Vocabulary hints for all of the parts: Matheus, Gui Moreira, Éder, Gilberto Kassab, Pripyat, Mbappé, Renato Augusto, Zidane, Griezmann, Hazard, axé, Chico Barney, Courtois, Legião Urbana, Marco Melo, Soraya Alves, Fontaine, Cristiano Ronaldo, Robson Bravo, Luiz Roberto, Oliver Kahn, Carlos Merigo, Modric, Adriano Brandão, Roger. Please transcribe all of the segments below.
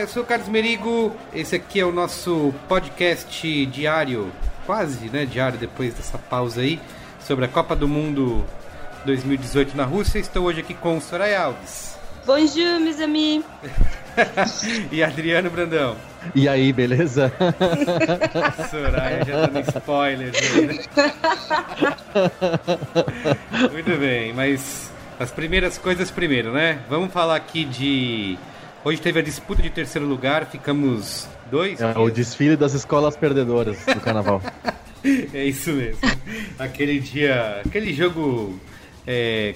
Eu sou o Carlos Merigo, esse aqui é o nosso podcast diário, quase, né, diário depois dessa pausa aí, sobre a Copa do Mundo 2018 na Rússia. Estou hoje aqui com Soraya Alves. Bonjour, mes amis. E Adriano Brandão. E aí, beleza? Soraya já dando spoiler. Né? Muito bem, mas as primeiras coisas primeiro, né? Vamos falar aqui de... Hoje teve a disputa de terceiro lugar, ficamos dois. É, o desfile das escolas perdedoras do carnaval. É isso mesmo. Aquele dia, aquele jogo,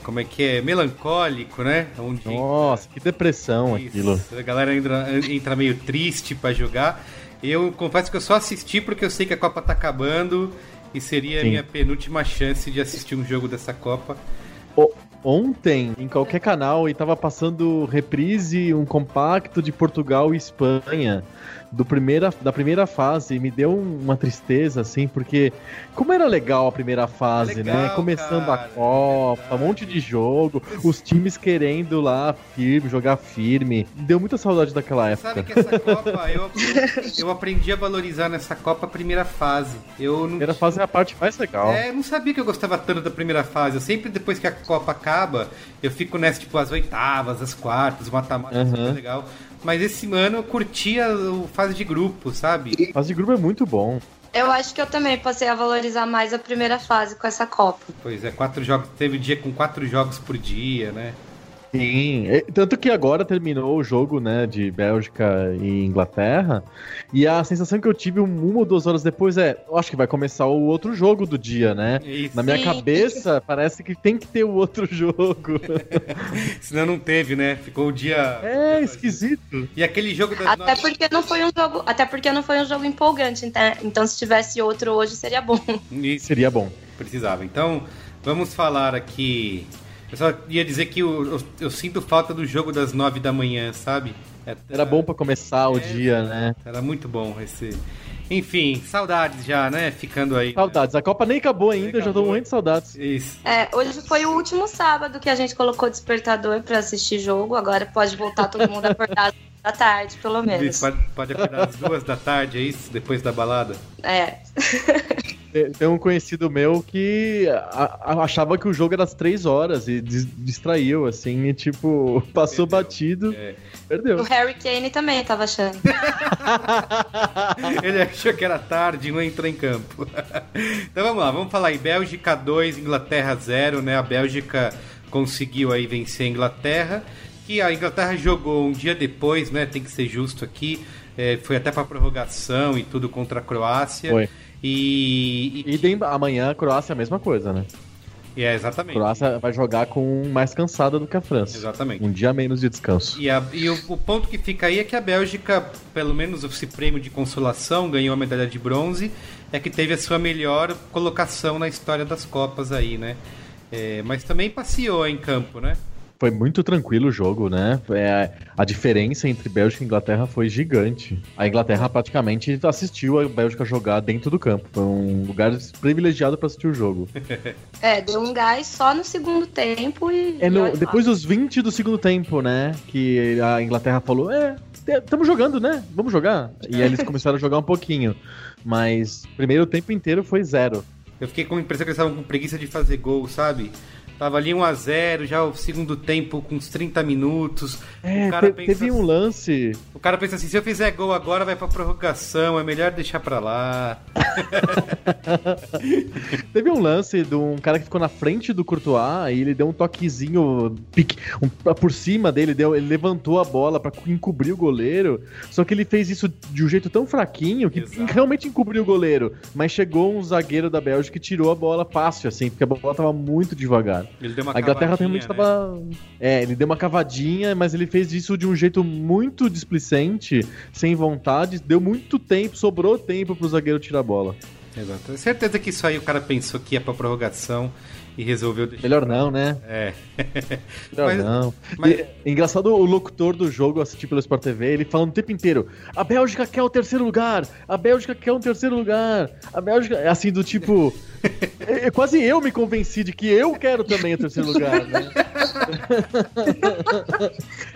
como é que é, melancólico, né? Onde... Nossa, que depressão isso, aquilo. A galera entra meio triste pra jogar. Eu confesso que eu só assisti porque eu sei que a Copa tá acabando e seria a minha penúltima chance de assistir um jogo dessa Copa. Ontem, em qualquer canal, e tava passando reprise, um compacto de Portugal e Espanha da primeira fase, me deu uma tristeza, assim, porque como era legal a primeira fase, legal, né? Começando, cara, a Copa, um monte de jogo, os times querendo lá jogar firme. Deu muita saudade daquela época. Sabe que essa Copa, eu aprendi a valorizar nessa Copa a primeira fase. A primeira fase é a parte mais legal. É, eu não sabia que eu gostava tanto da primeira fase. Eu sempre, depois que a Copa acaba, eu fico nessa, tipo, as oitavas, as quartas, o mata-mata, super legal. Mas esse ano eu curtia a fase de grupo, sabe? A fase de grupo é muito bom. Eu acho que eu também passei a valorizar mais a primeira fase com essa Copa. Pois é, 4 jogos, teve dia com 4 jogos por dia, né? Sim, tanto que agora terminou o jogo, né, de Bélgica e Inglaterra, e a sensação que eu tive 1 ou 2 horas depois acho que vai começar o outro jogo do dia, né? Isso. Na minha cabeça, parece que tem que ter o outro jogo. Senão não teve, né? Ficou o dia... É, esquisito. E aquele jogo... Até porque não foi um jogo empolgante, então se tivesse outro hoje seria bom. Isso. Seria bom. Precisava. Então, vamos falar aqui... Eu só ia dizer que eu sinto falta do jogo das 9 da manhã, sabe? Era bom pra começar o dia, né? Era muito bom esse... Enfim, saudades já, né? Ficando aí. Saudades. Né? A Copa nem acabou ainda, eu já tô morrendo de saudades. Isso. Hoje foi o último sábado que a gente colocou despertador pra assistir jogo, agora pode voltar todo mundo acordado. Da tarde, pelo menos. Pode acordar às 2 da tarde, é isso? Depois da balada? É. Tem um conhecido meu que achava que o jogo era às 3 horas e distraiu, assim, e tipo, passou batido. É. Perdeu. O Harry Kane também tava achando. Ele achou que era tarde e não entrou em campo. Então vamos lá, vamos falar aí. Bélgica 2, Inglaterra 0, né? A Bélgica conseguiu aí vencer a Inglaterra. Que a Inglaterra jogou um dia depois, né? Tem que ser justo aqui. Foi até pra prorrogação e tudo contra a Croácia. Foi. Amanhã a Croácia é a mesma coisa, né? Exatamente. A Croácia vai jogar com mais cansada do que a França. Exatamente. Um dia menos de descanso. E o ponto que fica aí é que a Bélgica, pelo menos esse prêmio de consolação, ganhou a medalha de bronze, que teve a sua melhor colocação na história das Copas aí, né? Mas também passeou em campo, né? Foi muito tranquilo o jogo, né? A diferença entre Bélgica e Inglaterra foi gigante. A Inglaterra praticamente assistiu a Bélgica jogar dentro do campo. Foi um lugar privilegiado para assistir o jogo. Deu um gás só no segundo tempo e... depois dos 20 do segundo tempo, né? Que a Inglaterra falou, estamos jogando, né? Vamos jogar. E aí eles começaram a jogar um pouquinho. Mas o primeiro tempo inteiro foi 0. Eu fiquei com a impressão que eles estavam com preguiça de fazer gol, sabe? Tava ali 1-0, já o segundo tempo com uns 30 minutos. O cara teve um lance. O cara pensa assim, se eu fizer gol agora vai pra prorrogação, é melhor deixar pra lá. Teve um lance de um cara que ficou na frente do Courtois e ele deu um toquezinho por cima dele, ele levantou a bola pra encobrir o goleiro, só que ele fez isso de um jeito tão fraquinho que realmente encobriu o goleiro, mas chegou um zagueiro da Bélgica que tirou a bola fácil, assim, porque a bola tava muito devagar. cara. Ele deu uma Inglaterra realmente estava... Né? É, ele deu uma cavadinha, mas ele fez isso de um jeito muito displicente, sem vontade, deu muito tempo, sobrou tempo pro zagueiro tirar a bola. Exato. Certeza que isso aí o cara pensou que ia pra prorrogação e resolveu deixar. Melhor não, né? É. Melhor mas, não. Mas... E, engraçado o locutor do jogo, assistir pelo Sport TV, ele falando o tempo inteiro: a Bélgica quer o terceiro lugar! A Bélgica quer um terceiro lugar! A Bélgica... Assim, do tipo... quase eu me convenci de que eu quero também o terceiro lugar, né?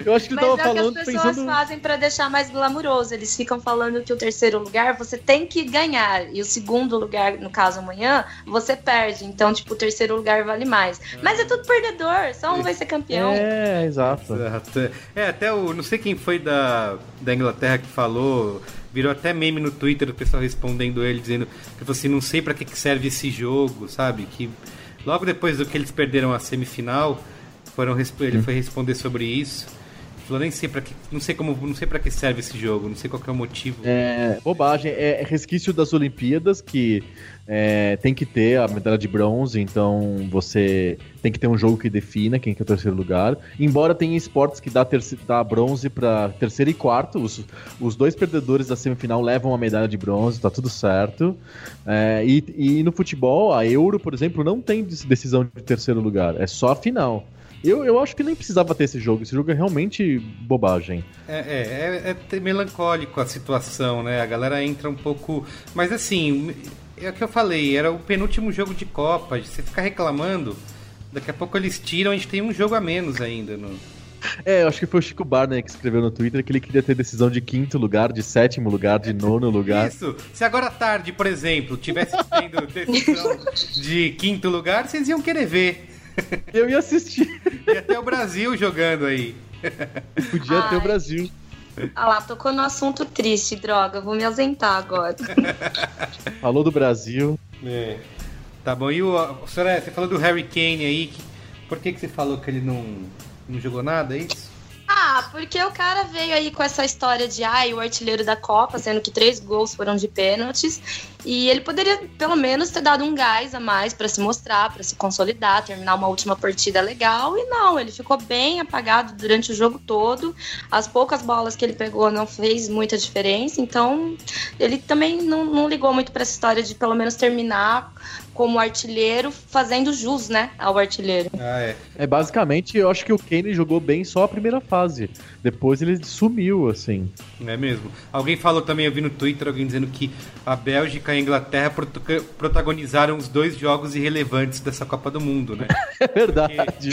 Eu acho que ele tava falando, que as pessoas pensando... fazem pra deixar mais glamuroso. Eles ficam falando que o terceiro lugar você tem que ganhar. E o segundo lugar, no caso amanhã, você perde. Então, tipo, o terceiro lugar vale mais. Mas é tudo perdedor. Só um vai ser campeão. É, exato. Exato. É, até o... Não sei quem foi da Inglaterra que falou... Virou até meme no Twitter, o pessoal respondendo ele, dizendo que assim, não sei pra que serve esse jogo, sabe? Que logo depois do que eles perderam a semifinal, ele foi responder sobre isso. Falou, nem sei pra que. Não sei pra que serve esse jogo, não sei qual que é o motivo. É bobagem, é resquício das Olimpíadas que tem que ter a medalha de bronze, então você tem que ter um jogo que defina quem que é o terceiro lugar. Embora tenha esportes que dá bronze pra terceiro e quarto, os dois perdedores da semifinal levam a medalha de bronze, tá tudo certo. E no futebol, a Euro, por exemplo, não tem decisão de terceiro lugar, é só a final. Eu acho que nem precisava ter esse jogo é realmente bobagem. É melancólico a situação, né? A galera entra um pouco... Mas assim, é o que eu falei, era o penúltimo jogo de Copa, você ficar reclamando, daqui a pouco eles tiram, a gente tem um jogo a menos ainda no... É, eu acho que foi o Chico Barney que escreveu no Twitter que ele queria ter decisão de quinto lugar, de sétimo lugar, de nono lugar. Isso, se agora à tarde, por exemplo, tivesse tendo decisão de quinto lugar, vocês iam querer ver. Eu ia assistir. E até o Brasil jogando aí. Podia ter o Brasil. Ah lá, tocou no assunto triste, droga. Vou me ausentar agora. Falou do Brasil. É. Tá bom. E Soraya, você falou do Harry Kane aí. Por que você falou que ele não jogou nada, é isso? Ah, porque o cara veio aí com essa história de o artilheiro da Copa, sendo que 3 gols foram de pênaltis, e ele poderia pelo menos ter dado um gás a mais pra se mostrar, pra se consolidar, terminar uma última partida legal, e não, ele ficou bem apagado durante o jogo todo, as poucas bolas que ele pegou não fez muita diferença, então ele também não ligou muito pra essa história de pelo menos terminar como artilheiro, fazendo jus, né, ao artilheiro. Basicamente, eu acho que o Kane jogou bem só a primeira fase. Depois ele sumiu, assim. É mesmo. Alguém falou também, eu vi no Twitter, alguém dizendo que a Bélgica e a Inglaterra protagonizaram os 2 jogos irrelevantes dessa Copa do Mundo, né? É verdade. Porque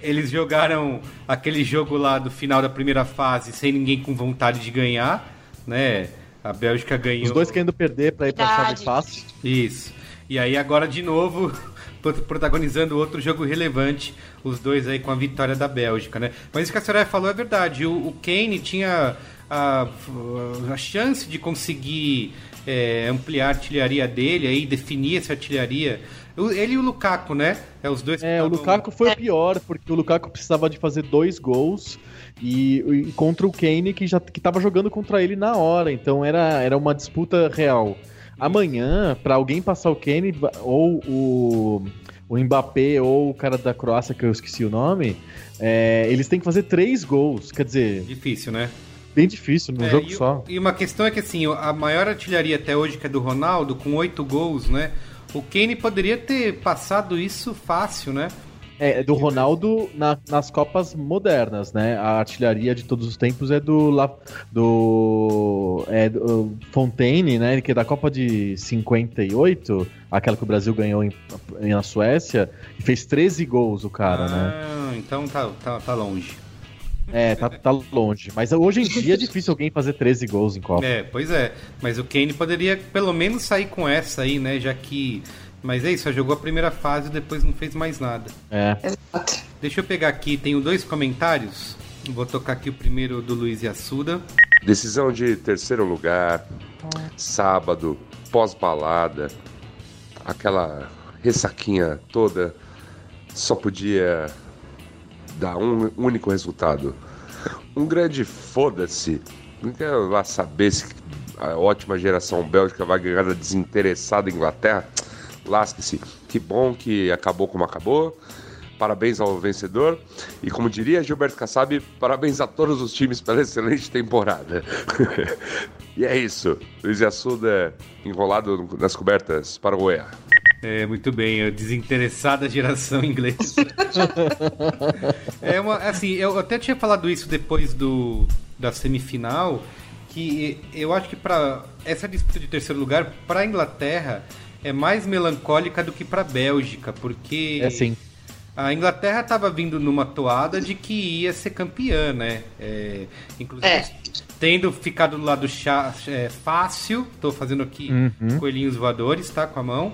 eles jogaram aquele jogo lá do final da primeira fase sem ninguém com vontade de ganhar, né? A Bélgica ganhou... Os 2 querendo perder pra ir pra chave fácil. Isso. E aí agora de novo, protagonizando outro jogo relevante, os 2 aí com a vitória da Bélgica, né? Mas o que a Soraya falou é verdade, o Kane tinha a chance de conseguir ampliar a artilharia dele, aí definir essa artilharia. Ele e o Lukaku, né? Os 2. O Lukaku foi o pior, porque o Lukaku precisava de fazer 2 gols, e contra o Kane que tava jogando contra ele na hora, então era uma disputa real. Amanhã, pra alguém passar o Kane, ou o Mbappé, ou o cara da Croácia, que eu esqueci o nome, eles têm que fazer 3 gols, quer dizer... Difícil, né? Bem difícil, num jogo só. E uma questão é que, assim, a maior artilharia até hoje, que é do Ronaldo, com 8 gols, né? O Kane poderia ter passado isso fácil, né? Do Ronaldo nas Copas modernas, né? A artilharia de todos os tempos é do Fontaine, né? Que é da Copa de 58, aquela que o Brasil ganhou na Suécia, e fez 13 gols o cara, né? Então tá longe. Tá longe. Mas hoje em dia é difícil alguém fazer 13 gols em Copa. Pois é. Mas o Kane poderia pelo menos sair com essa aí, né? Já que... Mas é isso, só jogou a primeira fase e depois não fez mais nada. Exato. Deixa eu pegar aqui, tenho 2 comentários. Vou tocar aqui o primeiro do Luiz Iaçuda. Decisão de terceiro lugar, sábado, pós-balada, aquela ressaquinha toda, só podia dar um único resultado. Um grande foda-se. Não quero lá saber se a ótima geração bélgica vai ganhar da desinteressada Inglaterra. Lasque-se, que bom que acabou como acabou, Parabéns ao vencedor. E como diria Gilberto Kassab, parabéns a todos os times pela excelente temporada. E é isso. Luiz Iaçuda enrolado nas cobertas para o EA. É, muito bem, desinteressada geração inglesa. É uma, assim, eu até tinha falado isso depois da semifinal, que eu acho que para essa disputa de terceiro lugar, para a Inglaterra, é mais melancólica do que para a Bélgica, porque a Inglaterra estava vindo numa toada de que ia ser campeã, né? Inclusive, tendo ficado do lado fácil, estou fazendo aqui coelhinhos voadores, tá, com a mão.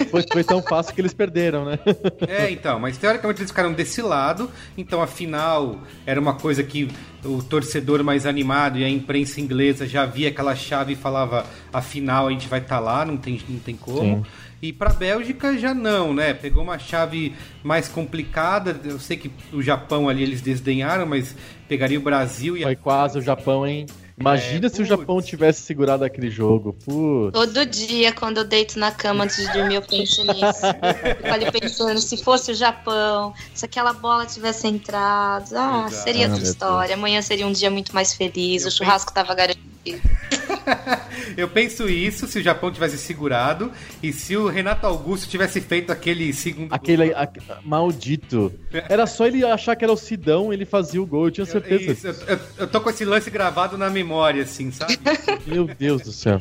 Depois foi tão fácil que eles perderam, né? Então, mas teoricamente eles ficaram desse lado, então a final era uma coisa que o torcedor mais animado e a imprensa inglesa já via aquela chave e falava, a final a gente vai estar lá, não tem como. Sim. E para a Bélgica já não, né? Pegou uma chave mais complicada. Eu sei que o Japão ali eles desdenharam, mas pegaria o Brasil e... Foi quase o Japão, hein? Imagina se o Japão tivesse segurado aquele jogo. Putz. Todo dia, quando eu deito na cama antes de dormir, eu penso nisso. Eu fico ali pensando, se fosse o Japão, se aquela bola tivesse entrado, seria outra história. Amanhã seria um dia muito mais feliz, o churrasco estava garantido. Eu penso isso, se o Japão tivesse segurado e se o Renato Augusto tivesse feito aquele segundo gol. Maldito. Era só ele achar que era o Sidão, ele fazia o gol, eu tinha certeza. Eu tô com esse lance gravado na memória, assim, sabe? Meu Deus do céu.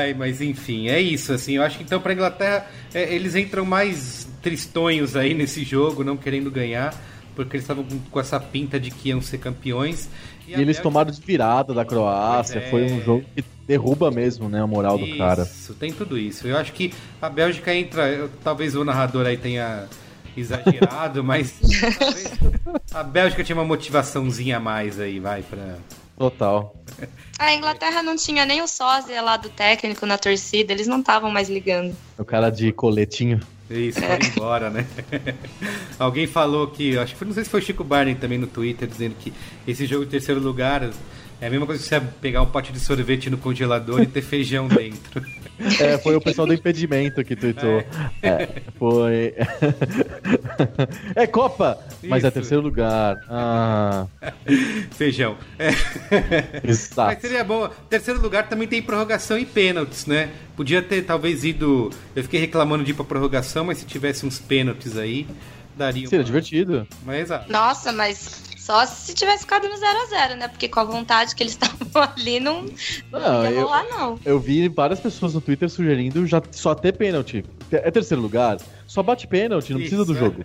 Ai, mas enfim, é isso, assim. Eu acho que então pra Inglaterra eles entram mais tristonhos aí nesse jogo, não querendo ganhar, porque eles estavam com essa pinta de que iam ser campeões. E eles tomaram de virada da Croácia, foi um jogo que derruba mesmo, né, a moral do cara. Isso, tem tudo isso. Eu acho que a Bélgica entra, talvez o narrador aí tenha exagerado, mas talvez a Bélgica tinha uma motivaçãozinha a mais aí, vai, pra... Total. A Inglaterra não tinha nem o sósia lá do técnico na torcida, eles não estavam mais ligando. O cara de coletinho. Isso, vai embora, né? Alguém falou que, acho que não sei se foi o Chico Barney também no Twitter, dizendo que esse jogo de terceiro lugar é a mesma coisa que você pegar um pote de sorvete no congelador e ter feijão dentro. Foi o pessoal do impedimento que tuitou. Foi. Copa, mas isso. É terceiro lugar. Feijão. Exato. Mas seria bom. Terceiro lugar também tem prorrogação e pênaltis, né? Podia ter talvez ido. Eu fiquei reclamando de ir pra prorrogação, mas se tivesse uns pênaltis aí, daria. Seria divertido. Mas, nossa, mas. Só se tivesse ficado no 0x0, né? Porque com a vontade que eles estavam ali, não ia rolar, não. Eu vi várias pessoas no Twitter sugerindo já só ter pênalti. É terceiro lugar, só bate pênalti, não precisa do jogo.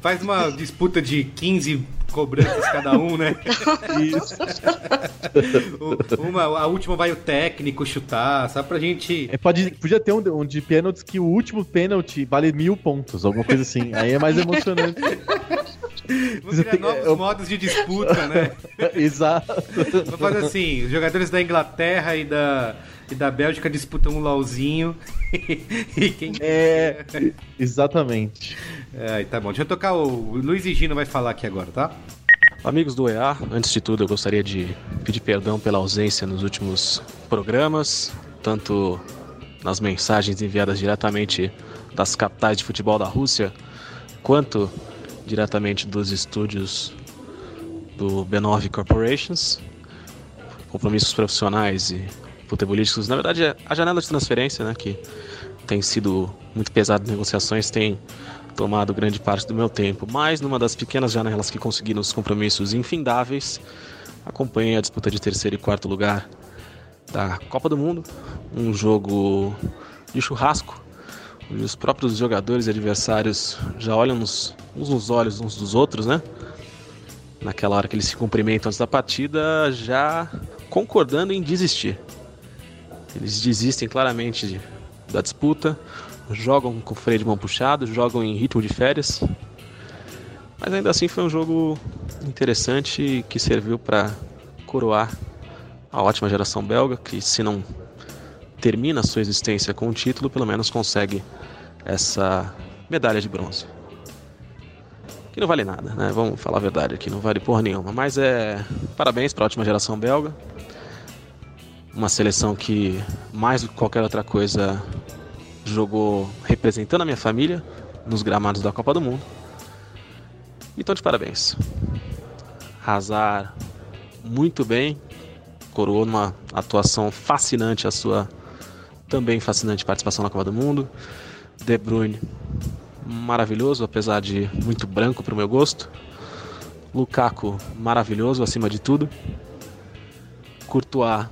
Faz uma disputa de 15 cobranças cada um, né? Isso. A última vai o técnico chutar, só pra gente... Podia ter um de pênaltis que o último pênalti vale 1000 pontos, alguma coisa assim. Aí é mais emocionante. Vamos criar novos modos de disputa, né? Exato. Vamos fazer assim, os jogadores da Inglaterra e da Bélgica disputam um LOLzinho. E quem... exatamente. Tá bom, deixa eu tocar o Luiz e Gino vai falar aqui agora, tá? Amigos do EA, antes de tudo eu gostaria de pedir perdão pela ausência nos últimos programas, tanto nas mensagens enviadas diretamente das capitais de futebol da Rússia, quanto diretamente dos estúdios do B9 Corporations, compromissos profissionais e futebolísticos. Na verdade, a janela de transferência, né, que tem sido muito pesada em negociações, tem tomado grande parte do meu tempo. Mas, numa das pequenas janelas que conseguiram os compromissos infindáveis, acompanhei a disputa de terceiro e quarto lugar da Copa do Mundo, um jogo de churrasco, onde os próprios jogadores e adversários já olham uns nos olhos uns dos outros, né? Naquela hora que eles se cumprimentam antes da partida, já concordando em desistir. Eles desistem claramente da disputa, jogam com freio de mão puxado, jogam em ritmo de férias. Mas ainda assim foi um jogo interessante que serviu para coroar a ótima geração belga, que se não termina a sua existência com o título, pelo menos consegue essa medalha de bronze. Que não vale nada, né? Vamos falar a verdade aqui, não vale porra nenhuma. Mas parabéns para a ótima geração belga. Uma seleção que, mais do que qualquer outra coisa, jogou representando a minha família, nos gramados da Copa do Mundo. Então, de parabéns. Hazard, muito bem. Coroou numa atuação fascinante a sua também fascinante participação na Copa do Mundo. De Bruyne, maravilhoso, apesar de muito branco para o meu gosto. Lukaku, maravilhoso, acima de tudo. Courtois,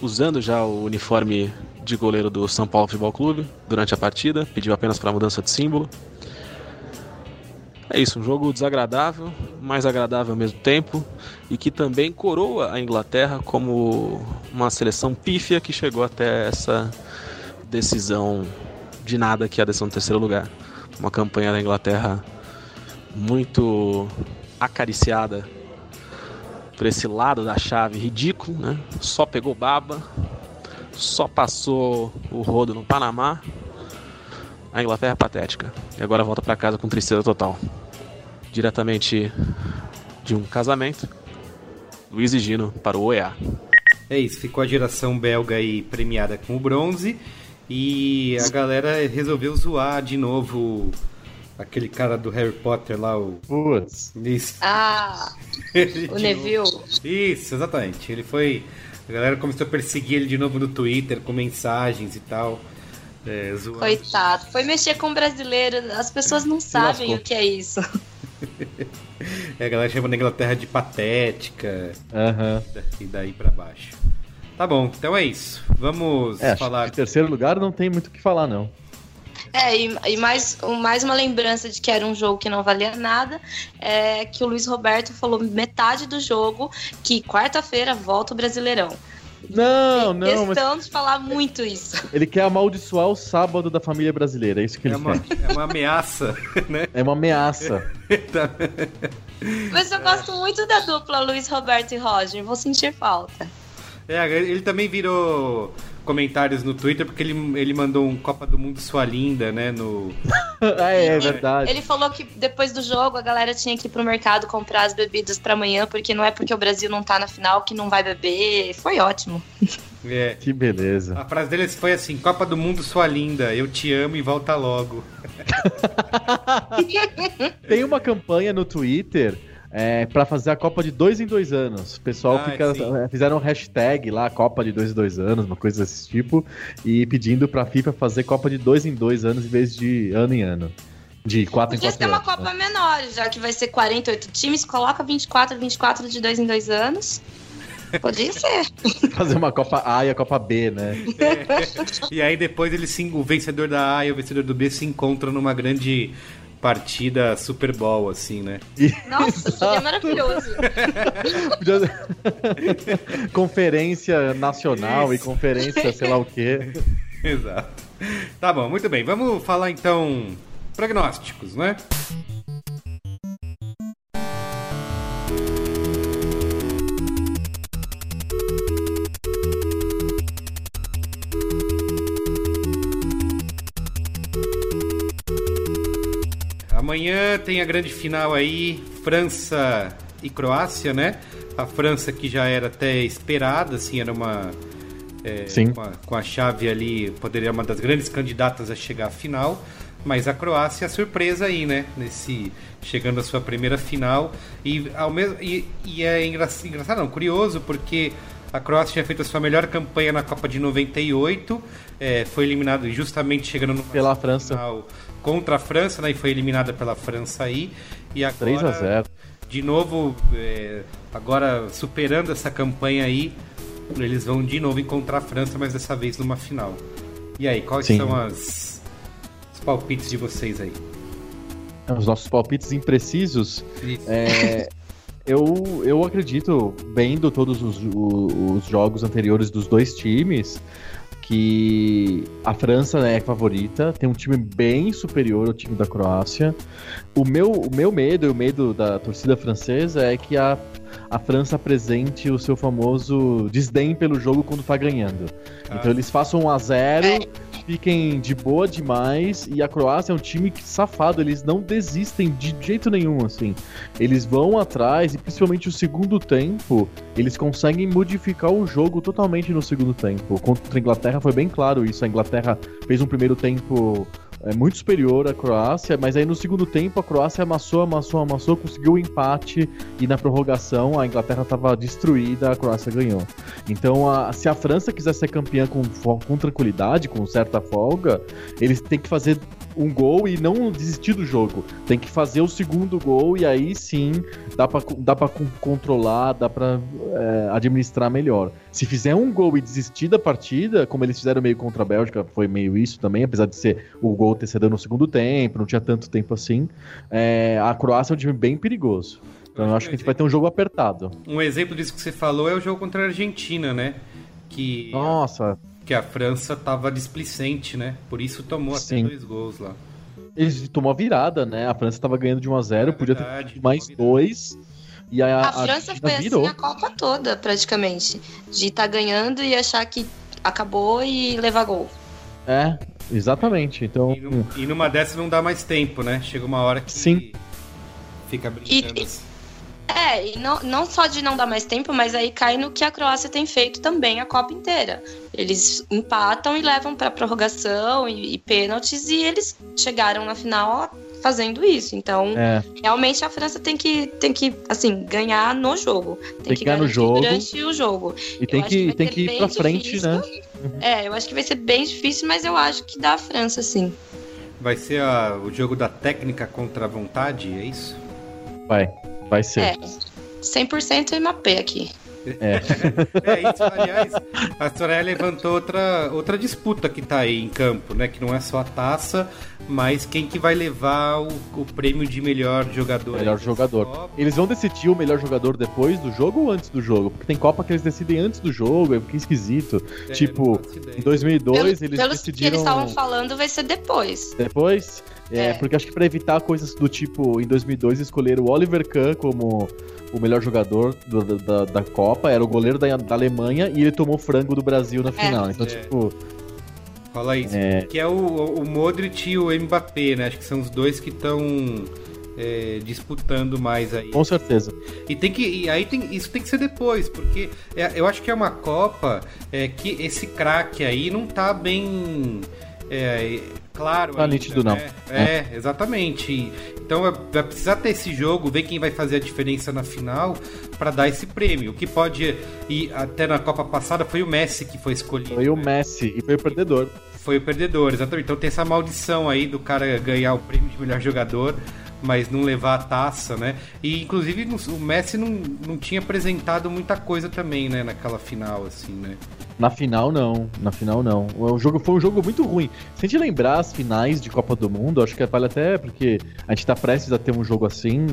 usando já o uniforme de goleiro do São Paulo Futebol Clube durante a partida, pediu apenas para a mudança de símbolo. É isso, um jogo desagradável, mas agradável ao mesmo tempo, e que também coroa a Inglaterra como uma seleção pífia que chegou até essa decisão de nada, que é a decisão do terceiro lugar. Uma campanha da Inglaterra muito acariciada por esse lado da chave ridículo, né? Só pegou baba, só passou o rodo no Panamá. A Inglaterra é patética. E agora volta para casa com tristeza total. Diretamente de um casamento, Luiz e Gino para o OEA. É isso, ficou a geração belga aí premiada com o bronze. E a galera resolveu zoar de novo aquele cara do Harry Potter lá, o... Isso. Ah, o Neville. Isso, exatamente. Ele foi... A galera começou a perseguir ele de novo no Twitter com mensagens e tal. É, coitado, foi mexer com o brasileiro. As pessoas não sabem o que é isso. É, a galera chama na Inglaterra de patética. E daí pra baixo. Tá bom, então é isso. Vamos falar. Em terceiro lugar não tem muito o que falar, não. É, e mais uma lembrança de que era um jogo que não valia nada, é que o Luiz Roberto falou metade do jogo que quarta-feira volta o Brasileirão. Não. É questão de falar muito isso. Ele quer amaldiçoar o sábado da família brasileira, é isso que ele quer. É uma ameaça, né? É uma ameaça. Mas eu gosto muito da dupla Luiz Roberto e Roger, vou sentir falta. É, ele também virou comentários no Twitter, porque ele mandou um Copa do Mundo Sua Linda, né? É verdade. Ele falou que depois do jogo a galera tinha que ir pro mercado comprar as bebidas pra amanhã, porque não é porque o Brasil não tá na final que não vai beber. Foi ótimo. É. Que beleza. A frase dele foi assim: Copa do Mundo Sua Linda, eu te amo e volta logo. Tem uma campanha no Twitter... pra fazer a Copa de 2 em 2 anos. O pessoal fizeram um hashtag lá, Copa de 2 em 2 anos, uma coisa desse tipo, e pedindo pra FIFA fazer Copa de 2 em 2 anos em vez de ano em ano. De 4 em 4 anos. Podia ter uma Copa menor, já que vai ser 48 times, coloca 24 de 2 em 2 anos. Podia ser. Fazer uma Copa A e a Copa B, né? É. E aí depois o vencedor da A e o vencedor do B se encontram numa grande... partida Super Bowl, assim, né? Nossa, seria maravilhoso. Conferência nacional e conferência sei lá o quê. Exato. Tá bom, muito bem. Vamos falar, então, prognósticos, né? Amanhã tem a grande final aí, França e Croácia, né? A França que já era até esperada, assim, era uma... com a chave ali, poderia uma das grandes candidatas a chegar à final, mas a Croácia é a surpresa aí, né? Chegando à sua primeira final. E é engraçado, não, curioso, porque a Croácia tinha feito a sua melhor campanha na Copa de 98, foi eliminada justamente chegando no final... Pela França. Contra a França, né? E foi eliminada pela França aí. E agora, 3-0. De novo, agora superando essa campanha aí, eles vão de novo encontrar a França, mas dessa vez numa final. E aí, quais são os palpites de vocês aí? Os nossos palpites imprecisos? Eu acredito, vendo todos os jogos anteriores dos dois times, que a França é favorita, tem um time bem superior ao time da Croácia. O meu medo e o medo da torcida francesa é que a França apresente o seu famoso desdém pelo jogo quando tá ganhando. Então eles façam 1-0, fiquem de boa demais, e a Croácia é um time safado, eles não desistem de jeito nenhum, assim. Eles vão atrás, e principalmente o segundo tempo, eles conseguem modificar o jogo totalmente no segundo tempo. Contra a Inglaterra foi bem claro isso, a Inglaterra fez um primeiro tempo... é muito superior à Croácia, mas aí no segundo tempo a Croácia amassou, conseguiu o empate e na prorrogação a Inglaterra estava destruída, a Croácia ganhou. Então, se a França quiser ser campeã com tranquilidade, com certa folga, eles têm que fazer um gol e não desistir do jogo. Tem que fazer o segundo gol e aí sim dá pra controlar, dá pra administrar melhor. Se fizer um gol e desistir da partida, como eles fizeram meio contra a Bélgica, foi meio isso também, apesar de ser o gol ter cedido no segundo tempo, não tinha tanto tempo assim, a Croácia é um time bem perigoso. Então eu acho que a gente vai ter um jogo apertado. Um exemplo disso que você falou é o jogo contra a Argentina, né? Que a França estava displicente, né? Por isso tomou até 2 gols lá. Eles tomou a virada, né? A França estava ganhando de 1-0, podia ter tido mais 2. E a França foi virou. Assim a Copa toda, praticamente. De estar ganhando e achar que acabou e levar gol. É, exatamente. Então... E numa dessas não dá mais tempo, né? Chega uma hora que sim. Fica brincando assim. E não só de não dar mais tempo, mas aí cai no que a Croácia tem feito também a Copa inteira. Eles empatam e levam para prorrogação e pênaltis, e eles chegaram na final fazendo isso. Então, realmente a França tem que assim, ganhar no jogo. Tem que ganhar no jogo durante o jogo. E tem que ir para frente, né? Uhum. Eu acho que vai ser bem difícil, mas eu acho que dá a França, sim. Vai ser o jogo da técnica contra a vontade, é isso? Vai ser. 100% Mbappé aqui. Isso, aliás, a Soraya levantou outra disputa que tá aí em campo, né? Que não é só a taça, mas quem que vai levar o prêmio de melhor jogador. Melhor jogador. Copa. Eles vão decidir o melhor jogador depois do jogo ou antes do jogo? Porque tem Copa que eles decidem antes do jogo, é esquisito. Tipo, em 2002 eles decidiram... que eles estavam falando vai ser depois. Depois? Porque acho que pra evitar coisas do tipo, em 2002 escolheram o Oliver Kahn como o melhor jogador da Copa, era o goleiro da Alemanha e ele tomou frango do Brasil na final. Então, tipo... Fala isso. Que é o Modric e o Mbappé, né? Acho que são os dois que estão disputando mais aí. Com certeza. Isso tem que ser depois, porque eu acho que é uma Copa que esse craque aí não tá bem... claro, tá nítido, né? Não. Exatamente. Então vai precisar ter esse jogo, ver quem vai fazer a diferença na final para dar esse prêmio. O que pode ir até na Copa passada foi o Messi que foi escolhido. Foi o Messi e foi o perdedor. Foi o perdedor, exatamente. Então tem essa maldição aí do cara ganhar o prêmio de melhor jogador, mas não levar a taça, né? E inclusive o Messi não tinha apresentado muita coisa também, né? Naquela final, assim, né? Na final não. Foi um jogo muito ruim. Se a gente lembrar as finais de Copa do Mundo, acho que vale até porque a gente tá prestes a ter um jogo assim.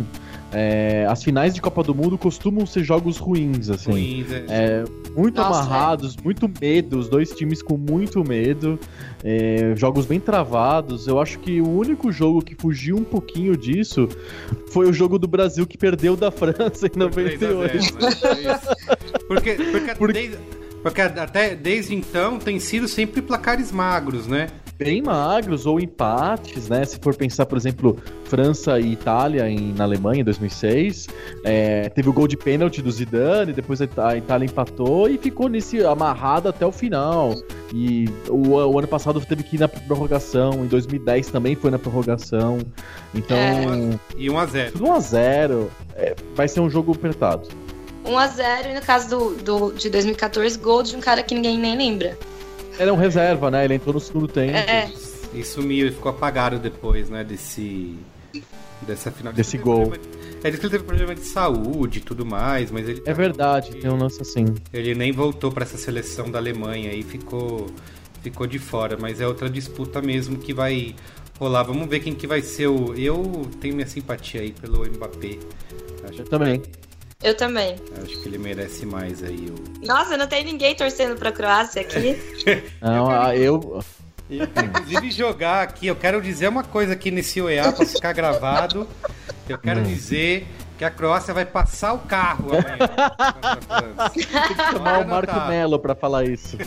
As finais de Copa do Mundo costumam ser jogos ruins, assim. Muito amarrados, muito medo, os dois times com muito medo, jogos bem travados. Eu acho que o único jogo que fugiu um pouquinho disso foi o jogo do Brasil que perdeu da França em 98. Porque até desde então tem sido sempre placares magros, né? Bem magros ou empates, né? Se for pensar, por exemplo, França e Itália na Alemanha em 2006, teve o gol de pênalti do Zidane, depois a Itália empatou e ficou nesse amarrado até o final. E o ano passado teve que ir na prorrogação, em 2010 também foi na prorrogação. Então... E 1-0. Tudo 1-0. Vai ser um jogo apertado. 1-0 e no caso de 2014, gol de um cara que ninguém nem lembra. Era um reserva, né? Ele entrou no segundo tempo. E sumiu, e ficou apagado depois, né? Dessa final. Desse gol. Ele teve problema de saúde e tudo mais, mas ele... É verdade, tem um lance assim. Ele nem voltou pra essa seleção da Alemanha e ficou de fora, mas é outra disputa mesmo que vai rolar. Vamos ver quem que vai ser o... Eu tenho minha simpatia aí pelo Mbappé. Acho também. Eu também. Acho que ele merece mais aí. Nossa, não tem ninguém torcendo pra Croácia aqui? Não, eu inclusive jogar aqui, eu quero dizer uma coisa aqui nesse OEA pra ficar gravado. Eu quero dizer que a Croácia vai passar o carro amanhã. Tem que chamar o Marco Melo para falar isso.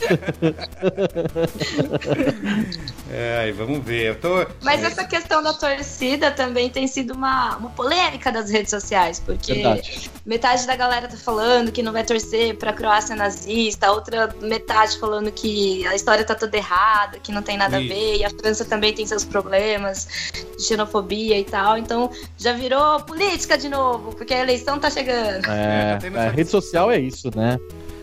É, vamos ver. Mas essa questão da torcida também tem sido uma polêmica das redes sociais, porque verdade, metade da galera tá falando que não vai torcer pra Croácia nazista, a outra metade falando que a história tá toda errada, que não tem nada a ver, e a França também tem seus problemas de xenofobia e tal, então já virou política de novo, porque a eleição tá chegando. É, tá a rede social é isso, né?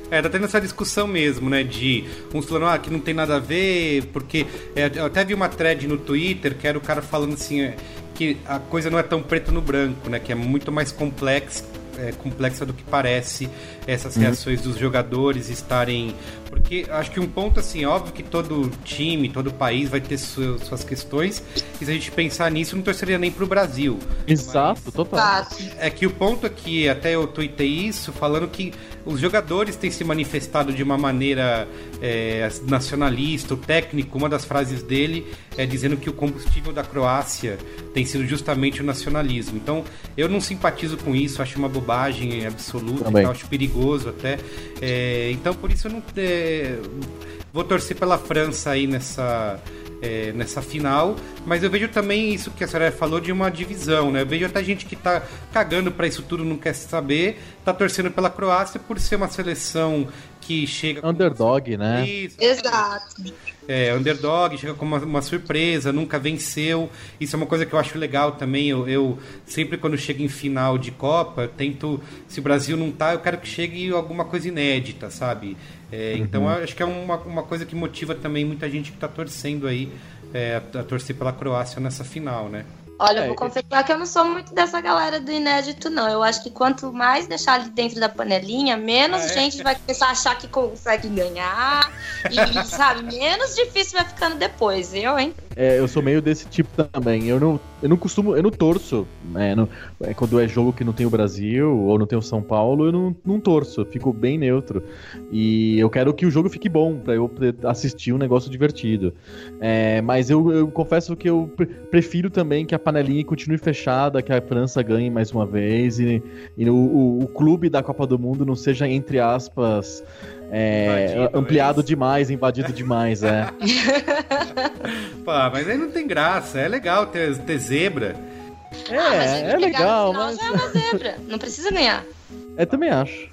É, tá tendo essa discussão mesmo, né, de uns falando, que não tem nada a ver, porque eu até vi uma thread no Twitter que era o cara falando assim, que a coisa não é tão preto no branco, né, que é muito mais complexa do que parece, essas reações dos jogadores estarem... Porque acho que um ponto, assim, óbvio que todo time, todo país vai ter suas questões, e se a gente pensar nisso, não torceria nem pro Brasil. Exato, mas... total. É que o ponto aqui, até eu tuitei isso, falando que os jogadores têm se manifestado de uma maneira nacionalista, o técnico, uma das frases dele é dizendo que o combustível da Croácia tem sido justamente o nacionalismo. Então, eu não simpatizo com isso, acho uma bobagem absoluta, então, acho perigoso até. Então, por isso eu não vou torcer pela França aí nessa final, mas eu vejo também isso que a Soraya falou de uma divisão, né? Eu vejo até gente que tá cagando pra isso tudo, não quer saber, tá torcendo pela Croácia por ser uma seleção que chega... Underdog, né? Isso. Exato. Underdog, chega com uma surpresa, nunca venceu. Isso é uma coisa que eu acho legal também. Eu sempre, quando chego em final de Copa, eu tento, se o Brasil não tá, eu quero que chegue alguma coisa inédita, sabe? Então, eu acho que é uma coisa que motiva também muita gente que tá torcendo aí, a torcer pela Croácia nessa final, né? Olha, eu vou confessar que eu não sou muito dessa galera do inédito, não. Eu acho que quanto mais deixar ali dentro da panelinha, menos gente vai começar a achar que consegue ganhar. E, sabe, menos difícil vai ficando depois, viu, hein? Eu sou meio desse tipo também. Eu não costumo... Eu não torço. Quando é jogo que não tem o Brasil ou não tem o São Paulo, eu não torço. Eu fico bem neutro. E eu quero que o jogo fique bom, pra eu assistir um negócio divertido. Mas eu confesso que eu prefiro também que a panelinha continue fechada, que a França ganhe mais uma vez e o clube da Copa do Mundo não seja, entre aspas, ampliado demais, invadido demais, Pô, mas aí não tem graça, é legal ter zebra. É legal, mas... Já é uma zebra, não precisa ganhar. Também acho.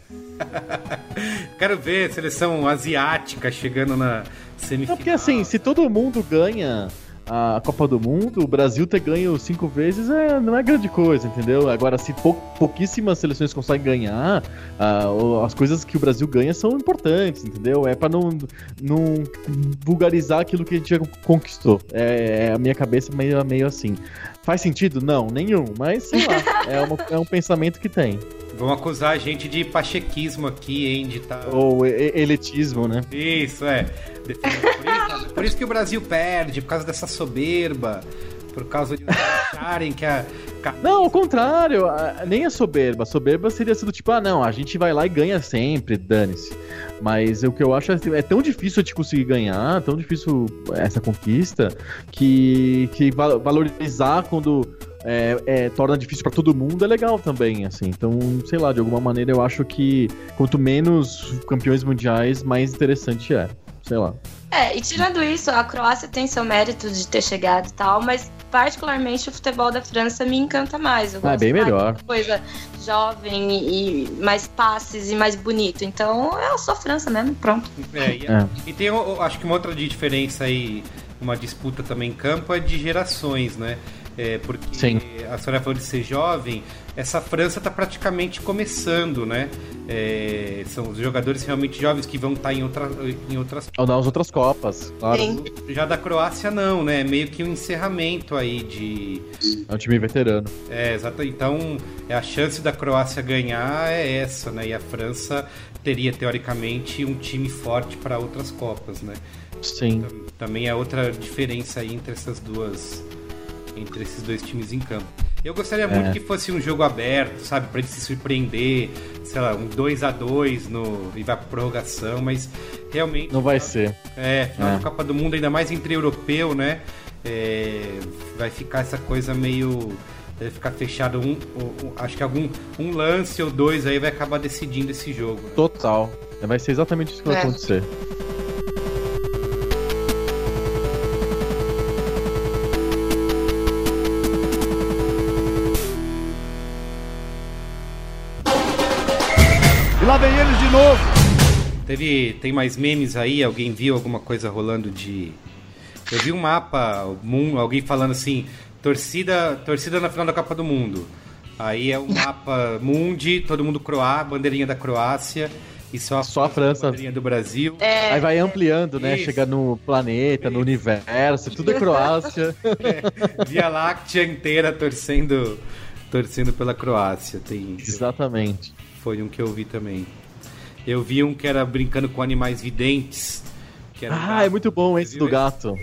Quero ver a seleção asiática chegando na semifinal. Não, porque assim, se todo mundo ganha a Copa do Mundo, o Brasil ter ganho 5 vezes não é grande coisa, entendeu? Agora, se pouquíssimas seleções conseguem ganhar, as coisas que o Brasil ganha são importantes, entendeu? É pra não vulgarizar aquilo que a gente já conquistou. A minha cabeça meio assim. Faz sentido? Não, nenhum, mas sei lá, é um pensamento que tem. Vão acusar a gente de pachequismo aqui, hein? De tá... Ou elitismo, né? Isso, Por isso que o Brasil perde, por causa dessa soberba, por causa de acharem que a... Não, ao contrário, nem a soberba. A soberba seria do tipo, a gente vai lá e ganha sempre, dane-se. Mas o que eu acho é tão difícil a gente conseguir ganhar, tão difícil essa conquista, que valorizar quando... torna difícil pra todo mundo, é legal também, assim. Então, sei lá, de alguma maneira eu acho que quanto menos campeões mundiais, mais interessante é. Sei lá. E tirando isso, a Croácia tem seu mérito de ter chegado e tal, mas particularmente o futebol da França me encanta mais. É bem melhor. Coisa jovem e mais passes e mais bonito. Então, eu sou França mesmo, pronto. E tem, acho que uma outra diferença aí, uma disputa também em campo, é de gerações, né? Porque sim, a senhora falou de ser jovem, essa França está praticamente começando, né? São os jogadores realmente jovens que vão estar em outras... Ou nas outras Copas, claro. Sim. Já da Croácia não, né? Meio que um encerramento aí de... É um time veterano. Exato. Então, a chance da Croácia ganhar é essa, né? E a França teria, teoricamente, um time forte para outras Copas, né? Sim. Então, também é outra diferença aí entre esses dois times em campo. Eu gostaria muito que fosse um jogo aberto, sabe, pra gente se surpreender, sei lá, um 2-2 e vai pra prorrogação, mas realmente... Não vai ser. Final da Copa do Mundo, ainda mais entre europeu, né, vai ficar essa coisa meio deve ficar fechado acho que um lance ou dois aí vai acabar decidindo esse jogo. Né? Total. Vai ser exatamente isso que vai acontecer. E lá vem eles de novo. Tem mais memes aí? Alguém viu alguma coisa rolando de... Eu vi um mapa, alguém falando assim, torcida na final da Copa do Mundo. Aí é um mapa mundi, todo mundo bandeirinha da Croácia e só a França, bandeirinha do Brasil. É. Aí vai ampliando, né? Isso. Chega no planeta, no universo, tudo é Croácia. É. Via Láctea inteira torcendo pela Croácia. Exatamente. Foi um que eu vi também. Eu vi um que era brincando com animais videntes. É muito bom esse do gato.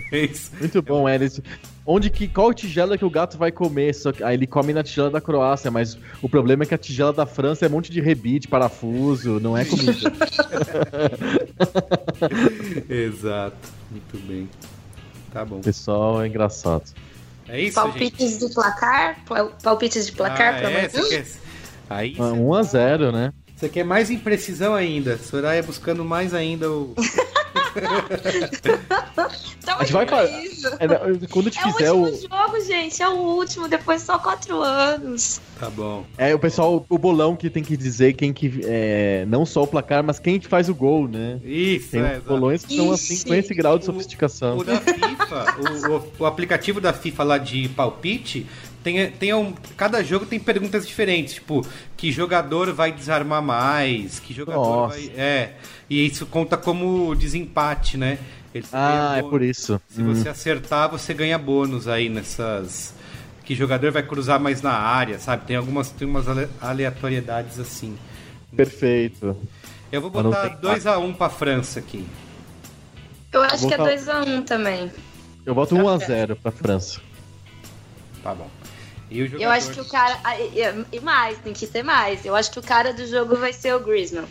Muito bom, Elis. Qual tigela que o gato vai comer? Aí ele come na tigela da Croácia, mas o problema é que a tigela da França é um monte de rebite, parafuso, não é comida. Exato, muito bem. Tá bom. Pessoal, é engraçado. É isso, palpites gente? Do placar? Palpites de placar pra vocês? 1-0, né? Você quer mais imprecisão ainda. Soraya buscando mais ainda o... A gente vai parar. Quando te fizer o último jogo, gente, é o último, depois só 4 anos. Tá bom. É o pessoal, o bolão que tem que dizer quem que não só o placar, mas quem que faz o gol, né? Isso. Tem bolões que são assim com esse grau de sofisticação. O da FIFA, o aplicativo da FIFA lá de palpite. Cada jogo tem perguntas diferentes, tipo, que jogador vai desarmar mais, que jogador vai... e isso conta como desempate, né? É por isso. Se você acertar, você ganha bônus aí nessas... Que jogador vai cruzar mais na área, sabe? Tem umas aleatoriedades assim. Perfeito. Eu vou botar 2-1 pra França aqui. Eu acho que é 2-1 também. Eu boto 1-0 pra França. Tá bom. Eu acho que o cara... E mais, tem que ter mais. Eu acho que o cara do jogo vai ser o Griezmann.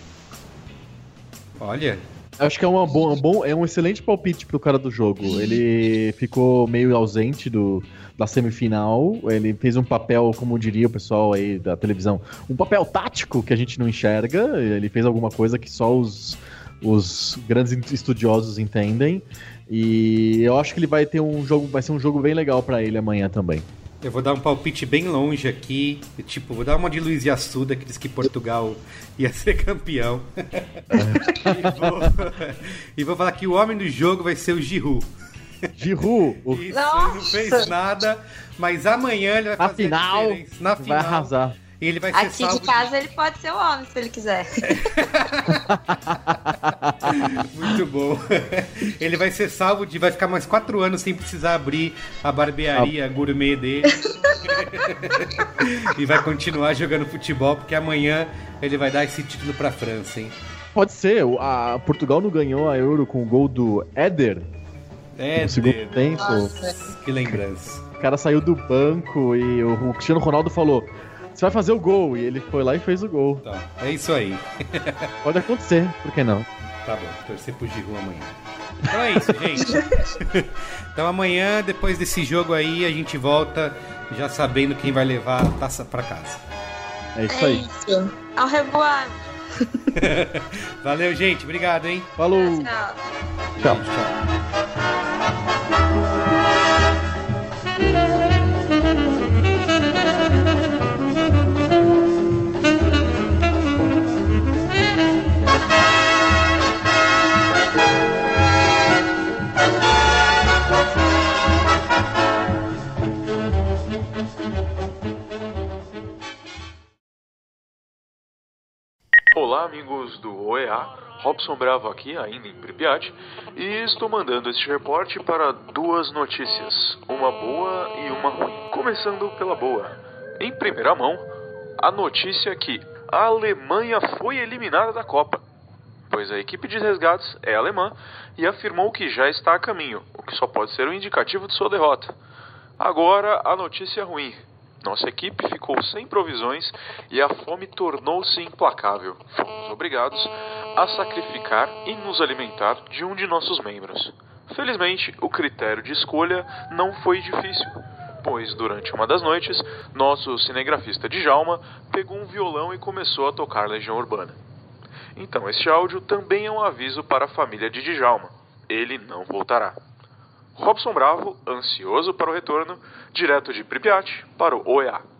Olha... Acho que é um excelente palpite pro cara do jogo. Ele ficou meio ausente da semifinal. Ele fez um papel, como diria o pessoal aí da televisão, um papel tático que a gente não enxerga. Ele fez alguma coisa que só os grandes estudiosos entendem. E eu acho que ele vai ter vai ser um jogo bem legal pra ele amanhã também. Eu vou dar um palpite bem longe aqui. Tipo, vou dar uma de Luiz Iaçuda, que diz que Portugal ia ser campeão. E vou falar que o homem do jogo vai ser o Giroux. Giroux? Isso, não fez nada, mas amanhã ele vai fazer a diferença. Na final, vai arrasar. Ele vai ser salvo de casa, ele pode ser o homem, se ele quiser. Muito bom. Ele vai ser salvo vai ficar mais 4 anos sem precisar abrir a barbearia gourmet dele. E vai continuar jogando futebol, porque amanhã ele vai dar esse título pra França, hein? Pode ser. A Portugal não ganhou a Euro com o gol do Éder? No segundo tempo. Nossa. Que lembrança. O cara saiu do banco e o Cristiano Ronaldo falou... Você vai fazer o gol. E ele foi lá e fez o gol. Tá, é isso aí. Pode acontecer, por que não? Tá bom, torcer pro Giroux amanhã. Então é isso, gente. Então amanhã, depois desse jogo aí, a gente volta já sabendo quem vai levar a taça pra casa. É isso aí. É isso. Ao revoar. Valeu, gente. Obrigado, hein? Falou. Tchau. Tchau. Olá, amigos do OEA, Robson Bravo aqui, ainda em Pripyat, e estou mandando este reporte para 2 notícias, uma boa e uma ruim. Começando pela boa. Em primeira mão, a notícia que a Alemanha foi eliminada da Copa, pois a equipe de resgates é alemã e afirmou que já está a caminho, o que só pode ser um indicativo de sua derrota. Agora, a notícia ruim. Nossa equipe ficou sem provisões e a fome tornou-se implacável. Fomos obrigados a sacrificar e nos alimentar de um de nossos membros. Felizmente, o critério de escolha não foi difícil. pois, durante uma das noites, nosso cinegrafista Djalma pegou um violão e começou a tocar Legião Urbana. Então este áudio também é um aviso para a família de Djalma. Ele não voltará. Robson Bravo, ansioso para o retorno, direto de Pripyat para o OEA.